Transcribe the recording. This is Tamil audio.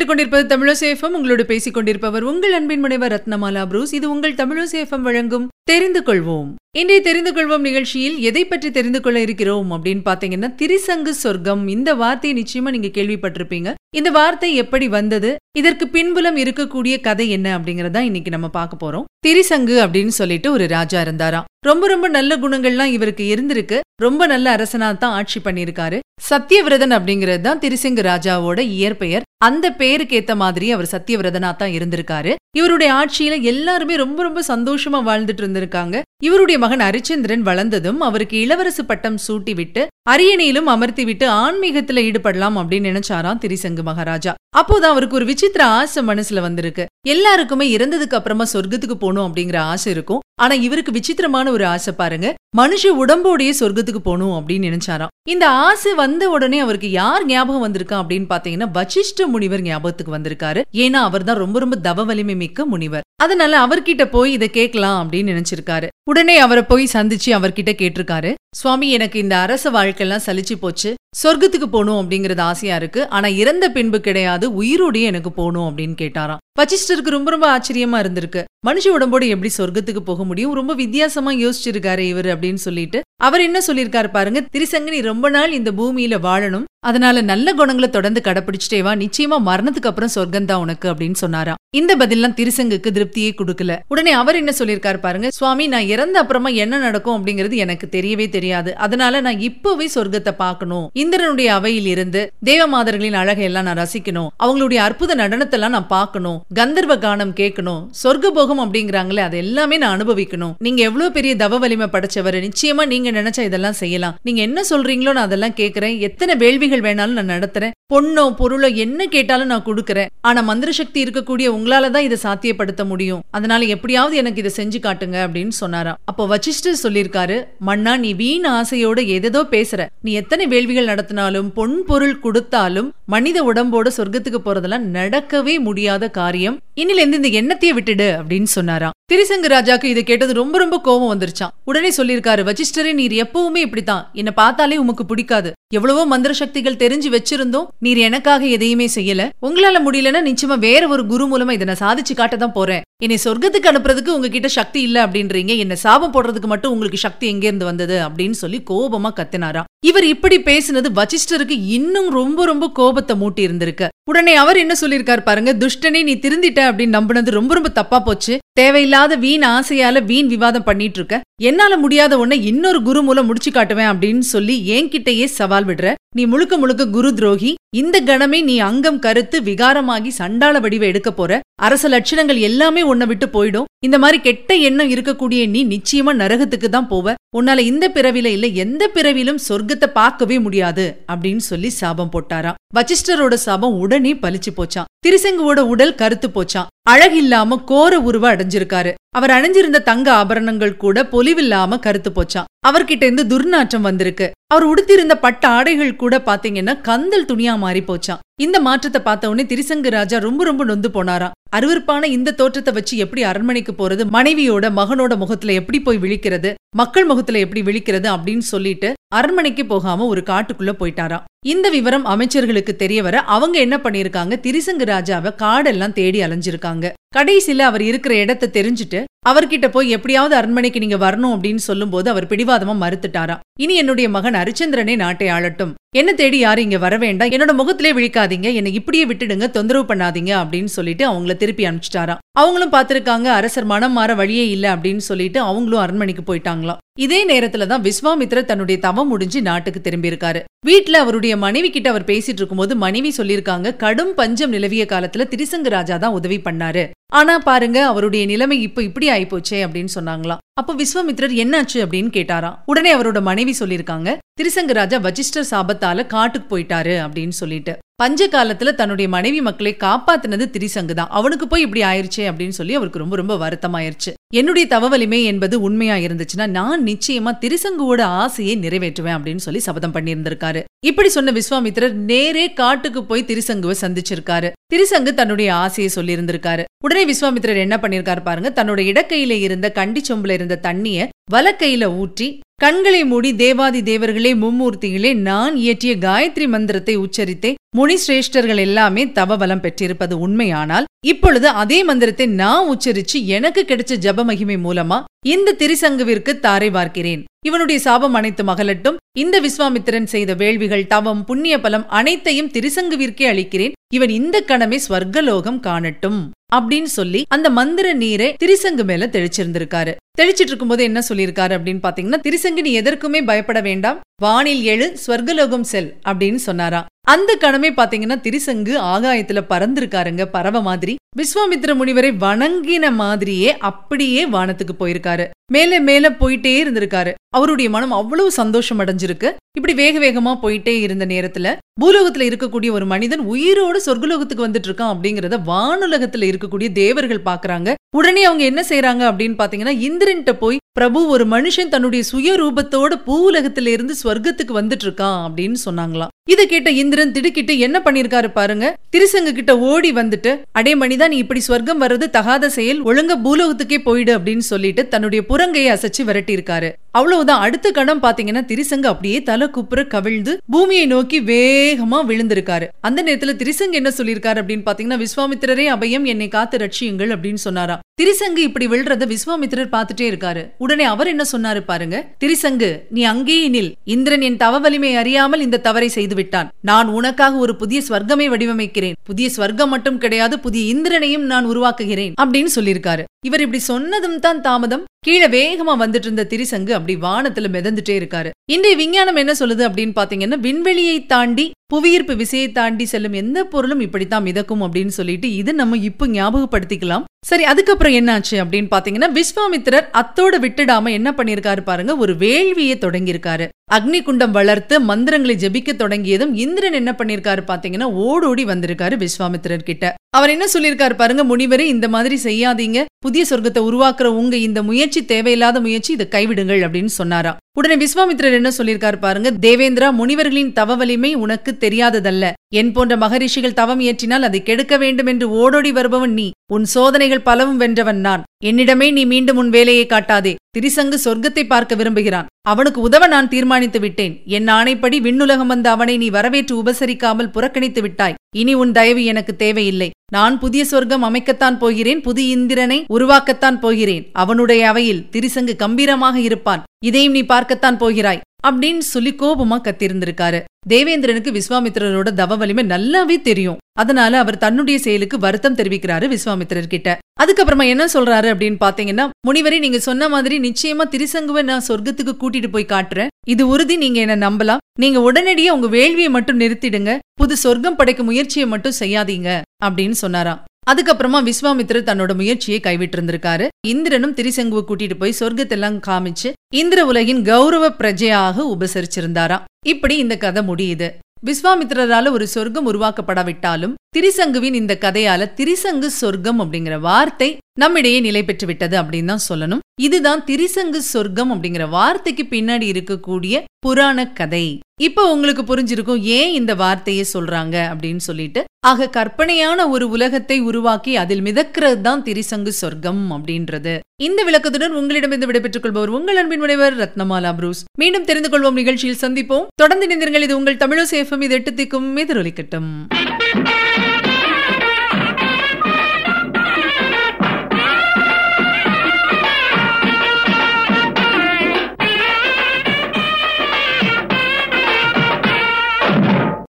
கேட்டுக்கொண்டிருப்பது தமிழசேஃபம். உங்களோடு பேசிக் கொண்டிருப்பவர் உங்கள் அன்பின் முனைவர் ரத்னமாலா புரூஸ். இது உங்கள் தமிழசேஃபம் வழங்கும் தெரிந்து கொள்வோம். இன்றைய தெரிந்து கொள்வோம் நிகழ்ச்சியில் எதை பற்றி தெரிந்து கொள்ள இருக்கிறோம் அப்படின்னு பாத்தீங்கன்னா, திரிசங்கு சொர்க்கம். இந்த வார்த்தையை நிச்சயமா நீங்க கேள்விப்பட்டிருப்பீங்க. இந்த வார்த்தை எப்படி வந்தது, இதற்கு பின்புலம் இருக்கக்கூடிய கதை என்ன அப்படிங்கறதா இன்னைக்கு நம்ம பார்க்க போறோம். திரிசங்கு அப்படின்னு சொல்லிட்டு ஒரு ராஜா இருந்தாராம். ரொம்ப ரொம்ப நல்ல குணங்கள்லாம் இவருக்கு இருந்திருக்கு. ரொம்ப நல்ல அரசனா தான் ஆட்சி பண்ணிருக்காரு. சத்தியவிரதன் அப்படிங்கிறது தான் திரிசங்கு ராஜாவோட இயற்பெயர். அந்த பெயருக்கு ஏத்த மாதிரி அவர் சத்தியவிரதனா தான் இருந்திருக்காரு. இவருடைய ஆட்சியில எல்லாருமே ரொம்ப ரொம்ப சந்தோஷமா வாழ்ந்துட்டு இருந்திருக்காங்க. இவருடைய மகன் அரிச்சந்திரன் வளர்ந்ததும் அவருக்கு இளவரசு பட்டம் சூட்டி விட்டு அரியணையிலும் அமர்த்தி விட்டு ஆன்மீகத்துல ஈடுபடலாம் அப்படின்னு நினைச்சாராம் திரிசங்கு மகாராஜா. அப்போதான் அவருக்கு ஒரு விசித்திர ஆசை மனசுல வந்திருக்கு. எல்லாருக்குமே இறந்ததுக்கு அப்புறமா சொர்க்கத்துக்கு போகணும் அப்படிங்கிற ஆசை இருக்கும். ஆனா இவருக்கு விசித்திரமான ஒரு ஆசை பாருங்க, மனுஷ உடம்போடைய சொர்க்கத்துக்கு போகணும் அப்படின்னு நினைச்சாராம். இந்த ஆசை வந்த உடனே அவருக்கு யார் ஞாபகம் வந்திருக்கா அப்படின்னு பாத்தீங்கன்னா, வசிஷ்ட முனிவர் ஞாபகத்துக்கு வந்திருக்காரு. ஏன்னா அவர் தான் ரொம்ப ரொம்ப தவ வலிமை மிக்க முனிவர். அதனால அவர்கிட்ட போய் இதை கேட்கலாம் அப்படின்னு நினைச்சிருக்காரு. உடனே அவரை போய் சந்திச்சு அவர்கிட்ட கேட்டிருக்காரு, சுவாமி, எனக்கு இந்த அரச வாழ்க்கையெல்லாம் சலிச்சு போச்சு. சொர்க்கத்துக்கு போகணும் அப்படிங்கறது ஆசையா இருக்கு. ஆனா இறந்த பின்பு கிடையாது, உயிரோடய எனக்கு போகணும் அப்படின்னு கேட்டாராம். வசிஷ்டருக்கு ரொம்ப ரொம்ப ஆச்சரியமா இருந்திருக்கு. மனுஷ உடம்போடு எப்படி சொர்க்கத்துக்கு போக முடியும்? ரொம்ப வித்தியாசமா யோசிச்சிருக்காரு இவர் அப்படின்னு சொல்லிட்டு அவர் என்ன சொல்லியிருக்காரு பாருங்க, திரிசங்கனி, ரொம்ப நாள் இந்த பூமியில வாழணும், அதனால நல்ல குணங்களை தொடர்ந்து கடைபிடிச்சிட்டே வா, நிச்சயமா மரணத்துக்கு அப்புறம் சொர்க்கம் தான் உனக்கு அப்படின்னு சொன்னாராம். இந்த பதிலாம் திரிசங்குக்கு திருப்தியே கொடுக்கல. உடனே அவர் என்ன சொல்லியிருக்காரு பாருங்க, சுவாமி, நான் இறந்த அப்புறமா என்ன நடக்கும் அப்படிங்கிறது எனக்கு தெரியவே தெரியாது. அதனால நான் இப்பவே சொர்க்கத்தை பாக்கணும். இந்திரனுடைய அவையில் இருந்து தேவமாதர்களின் அழகையெல்லாம் நான் ரசிக்கணும். அவங்களுடைய அற்புத நடனத்தை எல்லாம் நான் பாக்கணும். கந்தர்வ கானம் கேட்கணும். சொர்க்க போகம் அப்படிங்கிறாங்களே அது எல்லாமே நான் அனுபவிக்கணும். நீங்க எவ்வளவு பெரிய தவ வலிமை படைச்சவர், நிச்சயமா நீங்க நினைச்சா இதெல்லாம் செய்யலாம். நீங்க என்ன சொல்றீங்களோ நான் அதெல்லாம் கேட்கிறேன். எத்தனை வேள்விகள் வேணாலும் நான் நடத்துறேன். பொண்ணோ பொருளோ என்ன கேட்டாலும் நான் கொடுக்கறேன். ஆனா மந்திர சக்தி இருக்கக்கூடிய உங்களாலதான் இதை சாத்தியப்படுத்த முடியும். அதனால எப்படியாவது எனக்கு இதை செஞ்சு காட்டுங்க அப்படின்னு சொன்னாராம். அப்போ வசிஷ்டர் சொல்லியிருக்காரு, மன்னா, நீ வீண் ஆசையோட ஏதேதோ பேசுற. நீ எத்தனை வேள்விகள் நடத்தினாலும் பொன் பொருள் கொடுத்தாலும் மனித உடம்போட சொர்க்கத்துக்கு போறதெல்லாம் நடக்கவே முடியாத காரியம். இன்னிலிருந்து இந்த எண்ணத்தையே விட்டுடு அப்படின்னு சொன்னாராம். திரிசங்கு ராஜாக்கு இதை கேட்டது ரொம்ப ரொம்ப கோபம் வந்துருச்சான். உடனே சொல்லியிருக்காரு, வசிஷ்டரே, நீர் எப்பவுமே இப்படித்தான். என்ன பார்த்தாலே உமக்கு பிடிக்காது. எவ்வளவோ மந்திர சக்திகள் தெரிஞ்சு வச்சிருந்தோம், நீர் எனக்காக எதையுமே செய்யல. உங்களால முடியலன்னா நிச்சயமா வேற ஒரு குரு மூலமா இதை நான் சாதிச்சு காட்டதான் போறேன். என்னை சொர்க்கத்துக்கு அனுப்புறதுக்கு உங்ககிட்ட சக்தி இல்ல அப்படின்றீங்க. என்ன சாபம் போடுறதுக்கு மட்டும் உங்களுக்கு சக்தி எங்க இருந்து வந்தது அப்படின்னு சொல்லி கோபமா கத்தினாராம். இவர் இப்படி பேசினது வசிஷ்டருக்கு இன்னும் ரொம்ப ரொம்ப கோபத்தை மூட்டி இருந்திருக்கு. உடனே அவர் என்ன சொல்லியிருக்காரு பாருங்க, துஷ்டனே, நீ திருந்திட்ட அப்படின்னு நம்பினது ரொம்ப ரொம்ப தப்பா போச்சு. தேவையில்லாத வீண் ஆசையால வீண் விவாதம் பண்ணிட்டு இருக்க. என்னால முடியாத ஒன்ன இன்னொரு குரு மூலம் முடிச்சு காட்டுவேன் அப்படின்னு சொல்லி என்கிட்டயே சவால் விடுற. நீ முழுக்க முழுக்க குரு துரோகி. இந்த கணமே நீ அங்கம் கருத்து விகாரமாகி சண்டாள வடிவை எடுக்க போற. அரச லட்சணங்கள் எல்லாமே உன்னை விட்டு போயிடும். இந்த மாதிரி கெட்ட எண்ணம் இருக்கக்கூடிய நீ நிச்சயமா நரகத்துக்கு தான் போவ. உன்னால இந்த பிறவில இல்ல எந்த பிறவிலும் சொர்க்கத்தை பார்க்கவே முடியாது அப்படின்னு சொல்லி சாபம் போட்டாராம். வசிஷ்டரோட சாபம் உடனே பலிச்சு போச்சான். திரிசங்குவோட உடல் கருத்து போச்சான். அழகில்லாம கோர உருவ அடைஞ்சிருக்காரு. அவர் அணிஞ்சிருந்த தங்க ஆபரணங்கள் கூட பொலிவில்லாம கருத்து போச்சான். அவர்கிட்ட இருந்து துர்நாற்றம் வந்திருக்கு. அவர் உடுத்திருந்த பட்ட ஆடைகள் கூட பாத்தீங்கன்னா கந்தல் துணியா மாறி போச்சான். இந்த மாற்றத்தை பார்த்த உடனே திரிசங்கு ராஜா ரொம்ப ரொம்ப நொந்து போனாராம். அருவருப்பான இந்த தோற்றத்தை வச்சு எப்படி அரண்மனைக்கு போறது, மனைவியோட மகனோட முகத்துல எப்படி போய் விழிக்கிறது, மக்கள் முகத்துல எப்படி விழிக்கிறது அப்படின்னு சொல்லிட்டு அரண்மனைக்கு போகாம ஒரு காட்டுக்குள்ள போயிட்டாராம். இந்த விவரம் அமைச்சர்களுக்கு தெரிய வர அவங்க என்ன பண்ணிருக்காங்க, திரிசங்கு ராஜாவை காடெல்லாம் தேடி அலைஞ்சிருக்காங்க. கடைசியில அவர் இருக்கிற இடத்தை தெரிஞ்சுட்டு அவர்கிட்ட போய் எப்படியாவது அரண்மனைக்கு நீங்க வரணும் அப்படின்னு சொல்லும் போது அவர் பிடிவாதமா மறுத்துட்டாராம். இனி என்னுடைய மகன் அரிச்சந்திரனே நாட்டை ஆளட்டும். என்ன தேடி யாரும் இங்க வர வேண்டாம். என்னோட முகத்திலே விழிக்காதீங்க. என்னை இப்படியே விட்டுடுங்க, தொந்தரவு பண்ணாதீங்க அப்படின்னு சொல்லிட்டு அவங்கள திருப்பி அனுப்பிச்சிட்டாராம். அவங்களும் பாத்திருக்காங்க, அரசர் மனம் மாற வழியே இல்ல அப்படின்னு சொல்லிட்டு அவங்களும் அரண்மனைக்கு போயிட்டாங்களாம். இதே நேரத்துலதான் விஸ்வாமித்ரர் தன்னுடைய தவம் முடிஞ்சு நாட்டுக்கு திரும்பி இருக்காரு. வீட்டுல அவருடைய மனைவி கிட்ட அவர் பேசிட்டு இருக்கும்போது மனைவி சொல்லியிருக்காங்க, கடும் பஞ்சம் நிலவிய காலத்துல திரிசங்கு ராஜா தான் உதவி பண்ணாரு. ஆனா பாருங்க அவருடைய நிலைமை இப்ப இப்படி ஆயிப்போச்சே அப்படின்னு சொன்னாங்களாம். அப்ப விஸ்வாமித்ரர் என்னாச்சு அப்படின்னு கேட்டாராம். உடனே அவரோட மனைவி சொல்லியிருக்காங்க, திரிசங்கு ராஜா வசிஷ்டர் சாபத்தால காட்டுக்கு போயிட்டாரு அப்படின்னு சொல்லிட்டு. பஞ்ச காலத்துல தன்னுடைய மனைவி மக்களை காப்பாத்தினது திரிசங்கு தான். அவனுக்கு போய் இப்படி ஆயிருச்சே அப்படின்னு சொல்லி அவருக்கு ரொம்ப ரொம்ப வருத்தமாயிருச்சு. என்னுடைய தவ வலிமை என்பது உண்மையா இருந்துச்சுன்னா நான் நிச்சயமா திரிசங்குவோட ஆசையை நிறைவேற்றுவேன் அப்படின்னு சொல்லி சபதம் பண்ணியிருந்திருக்காரு. இப்படி சொன்ன விஸ்வாமித்ரர் நேரே காட்டுக்கு போய் திரிசங்குவை சந்திச்சிருக்காரு. திரிசங்கு தன்னுடைய ஆசையை சொல்லி இருந்திருக்காரு. உடனே விஸ்வாமித்ரர் என்ன பண்ணிருக்காரு பாருங்க, தன்னோட இடக்கையில இருந்த கண்டி சொம்புல இருந்த தண்ணிய வலக்கையில ஊற்றி கண்களை மூடி, தேவாதி தேவர்களே, மும்மூர்த்திகளே, நான் இயற்றிய காயத்ரி மந்திரத்தை உச்சரித்தே முனிஸ்ரேஷ்டர்கள் எல்லாமே தவபலம் பெற்றிருப்பது உண்மையானால் இப்பொழுது அதே மந்திரத்தை நான் உச்சரிச்சு எனக்கு கிடைச்ச ஜப மகிமை மூலமா இந்த திரிசங்குவிற்கு தாரை வார்க்கிறேன். இவனுடைய சாபம் அனைத்து மகளட்டும். இந்த விஸ்வாமித்திரன் செய்த வேள்விகள், தவம், புண்ணிய பலம் அனைத்தையும் திரிசங்குவிற்கே அளிக்கிறேன். இவன் இந்த கணமே ஸ்வர்கலோகம் காணட்டும் அப்படின்னு சொல்லி அந்த மந்திர நீரை திரிசங்கு மேல தெளிச்சிருந்திருக்காரு. தெளிச்சிட்டு இருக்கும்போது என்ன சொல்லியிருக்காரு அப்படின்னு பாத்தீங்கன்னா, திரிசங்கு நீ எதற்குமே பயப்பட வேண்டாம், வானில் எழு, ஸ்வர்கலோகம் செல் அப்படின்னு சொன்னாராம். அந்த கணமே பாத்தீங்கன்னா திரிசங்கு ஆகாயத்துல பறந்திருக்காருங்க. பறவை மாதிரி விஸ்வாமித்ர முனிவரை வணங்கின மாதிரியே அப்படியே வானத்துக்கு போயிருக்காரு. மேல மேல போயிட்டே இருந்திருக்காரு. அவருடைய மனம் அவ்வளவு சந்தோஷம் அடைஞ்சிருக்கு. இப்படி வேக வேகமா போயிட்டே இருந்த நேரத்துல பூலோகத்துல இருக்கக்கூடிய ஒரு மனிதன் உயிரோடு சொர்க்கலோகத்துக்கு வந்துட்டு இருக்கான் அப்படிங்கறத வானுலகத்துல இருக்கக்கூடிய தேவர்கள் பாக்குறாங்க. உடனே அவங்க என்ன செய்யறாங்க அப்படின்னு பாத்தீங்கன்னா, இந்திரன்ட்ட போய், பிரபு, ஒரு மனுஷன் தன்னுடைய சுய ரூபத்தோட பூவுலகத்தில இருந்து ஸ்வர்க்கத்துக்கு வந்துட்டு இருக்கான் அப்படின்னு சொன்னாங்களாம். இதை கேட்ட இந்திரன் திடுக்கிட்டு என்ன பண்ணிருக்காரு பாருங்க. திரிசங்கு கிட்ட ஓடி வந்துட்டு, அடே மனிதா, நீ இப்படி ஸ்வர்க்கம் வர்றது தகாத செயல், ஒழுங்க பூலோகத்துக்கே போயிடு அப்படின்னு சொல்லிட்டு தன்னுடைய புறங்கையை அசைச்சு விரட்டி இருக்காரு. அவ்வளவுதான். அடுத்த கணம் பாத்தீங்கன்னா திரிசங்கு அப்படியே தலை குப்புற கவிழ்ந்து பூமியை நோக்கி வேகமா விழுந்திருக்காரு. அந்த நேரத்துல திரிசங்கு என்ன சொல்லியிருக்காரு அப்படின்னு பாத்தீங்கன்னா, விஸ்வாமித்திரரே அபயம், என்னை காத்து ரட்சியுங்கள் அப்படின்னு சொன்னாராம். திரிசங்கு இப்படி விழுறத விஸ்வாமித்திரர் பாத்துட்டே இருக்காரு. உடனே அவர் என்ன சொன்னாரு பாருங்க. திரிசங்கு, நீ அங்கேயே நில். இந்திரன் என் தவ வலிமை அறியாமல் இந்த தவறை செய்து விட்டான். நான் உனக்காக ஒரு புதிய ஸ்வர்க்கமே வடிவமைக்கிறேன். புதிய ஸ்வர்க்கம் மட்டும் கிடையாது, புதிய இந்திரனையும் நான் உருவாக்குகிறேன் அப்படின்னு சொல்லியிருக்காரு. இவர் இப்படி சொன்னதும் தான் தாமதம், கீழே வேகமா வந்துட்டு இருந்த திரிசங்கு அப்படி வானத்துல மிதந்துட்டே இருக்காரு. இன்றைய விஞ்ஞானம் என்ன சொல்லுது அப்படின்னு பாத்தீங்கன்னா, விண்வெளியை தாண்டி, புவியீர்ப்பு விசையை தாண்டி செல்லும் எந்த பொருளும் இப்படித்தான் மிதக்கும் அப்படின்னு சொல்லிட்டு இது நம்ம இப்ப ஞாபகப்படுத்திக்கலாம். சரி, அதுக்கப்புறம் என்ன ஆச்சு அப்படின்னு பாத்தீங்கன்னா, விஸ்வாமித்திரர் அத்தோட விட்டுடாம என்ன பண்ணிருக்காரு பாருங்க, ஒரு வேள்வியை தொடங்கியிருக்காரு. அக்னி குண்டம் வளர்த்து மந்திரங்களை ஜபிக்க தொடங்கியதும் இந்திரன் என்ன பண்ணிருக்காரு பாத்தீங்கன்னா, ஓடோடி வந்திருக்காரு விஸ்வாமித்திரர் கிட்ட. அவர் என்ன சொல்லியிருக்காரு பாருங்க, முனிவரே, இந்த மாதிரி செய்யாதீங்க, புதிய சொர்க்கத்தை உருவாக்குற உங்க இந்த முயற்சி தேவையில்லாத முயற்சி, இதை கைவிடுங்கள் அப்படின்னு சொன்னாரா. உடனே விஸ்வாமித்திரர் என்ன சொல்லியிருக்காரு பாருங்க, தேவேந்திரா, முனிவர்களின் தவ வலிமை உனக்கு தெரியாததல்ல. என் போன்ற மகரிஷிகள் தவம் இயற்றினால் அதை கெடுக்க வேண்டும் என்று ஓடோடி வருபவன் நீ. உன் சோதனைகள் பலவும் வென்றவன் நான். என்னிடமே நீ மீண்டும் உன் வேலையை காட்டாதே. திரிசங்கு சொர்க்கத்தை பார்க்க விரும்புகிறான். அவனுக்கு உதவ நான் தீர்மானித்து விட்டேன். என் ஆணைப்படி விண்ணுலகம் வந்த அவனை நீ வரவேற்று உபசரிக்காமல் புறக்கணித்து விட்டாய். இனி உன் தயவு எனக்கு தேவையில்லை. நான் புதிய சொர்க்கம் அமைக்கத்தான் போகிறேன், புதிய இந்திரனை உருவாக்கத்தான் போகிறேன். அவனுடைய அவையில் திரிசங்கு கம்பீரமாக இருப்பான். இதையும் நீ பார்க்கத்தான் போகிறாய் அப்படின்னு சொல்லி கோபமா கத்திருந்திருக்காரு. தேவேந்திரனுக்கு விஸ்வாமித்திரரோட தவ வலிமை நல்லாவே தெரியும். அதனால அவர் தன்னுடைய செயலுக்கு வருத்தம் தெரிவிக்கிறாரு விஸ்வாமித்திரர் கிட்ட. அதுக்கப்புறமா என்ன சொல்றாரு அப்படின்னு பாத்தீங்கன்னா, முனிவரே, நீங்க சொன்ன மாதிரி நிச்சயமா திரிசங்குவை நான் சொர்க்கத்துக்கு கூட்டிட்டு போய் காட்டுறேன். இது உறுதி, நீங்க என்ன நம்பலாம். நீங்க உடனடியே உங்க வேள்வியை மட்டும் நிறுத்திடுங்க. புது சொர்க்கம் படைக்கும் முயற்சியை மட்டும் செய்யாதீங்க அப்படின்னு சொன்னாராம். அதுக்கப்புறமா விஸ்வாமித்திரர் தன்னோட முயற்சியை கைவிட்டு இருந்திருக்காரு. இந்திரனும் திரிசங்குவை கூட்டிட்டு போய் சொர்க்கத்தெல்லாம் காமிச்சு இந்திர உலகின் கௌரவ பிரஜையாக உபசரிச்சிருந்தாராம். இப்படி இந்த கதை முடியுது. விஸ்வாமித்திரரால ஒரு சொர்க்கம் உருவாக்கப்படாவிட்டாலும் திரிசங்குவின் இந்த கதையால திரிசங்கு சொர்க்கம் அப்படிங்கிற வார்த்தை நம்மிடையே நிலை பெற்று விட்டது அப்படின்னு தான் சொல்லணும். இதுதான் திரிசங்கு சொர்க்கம் அப்படிங்கிற வார்த்தைக்கு பின்னாடி இருக்கக்கூடிய புராண கதை. இப்ப உங்களுக்கு புரிஞ்சிருக்கும் ஏன் இந்த வார்த்தையை சொல்றாங்க அப்படின்னு சொல்லிட்டு. ஆக, கற்பனையான ஒரு உலகத்தை உருவாக்கி அதில் மிதக்கிறது தான் திரிசங்கு சொர்க்கம் அப்படின்றது. இந்த விளக்கத்துடன் உங்களிடமிருந்து விடைபெற்றுக் கொள்பவர் உங்கள் அன்பின் முனைவர் ரத்னமாலா புரூஸ். மீண்டும் தெரிந்து கொள்வோம் நிகழ்ச்சியில் சந்திப்போம். தொடர்ந்து நினைந்திருங்கள். இது உங்கள் தமிழோ சேஃபம். இது எட்டு திக்கும் எதிரொலிக்கட்டும்.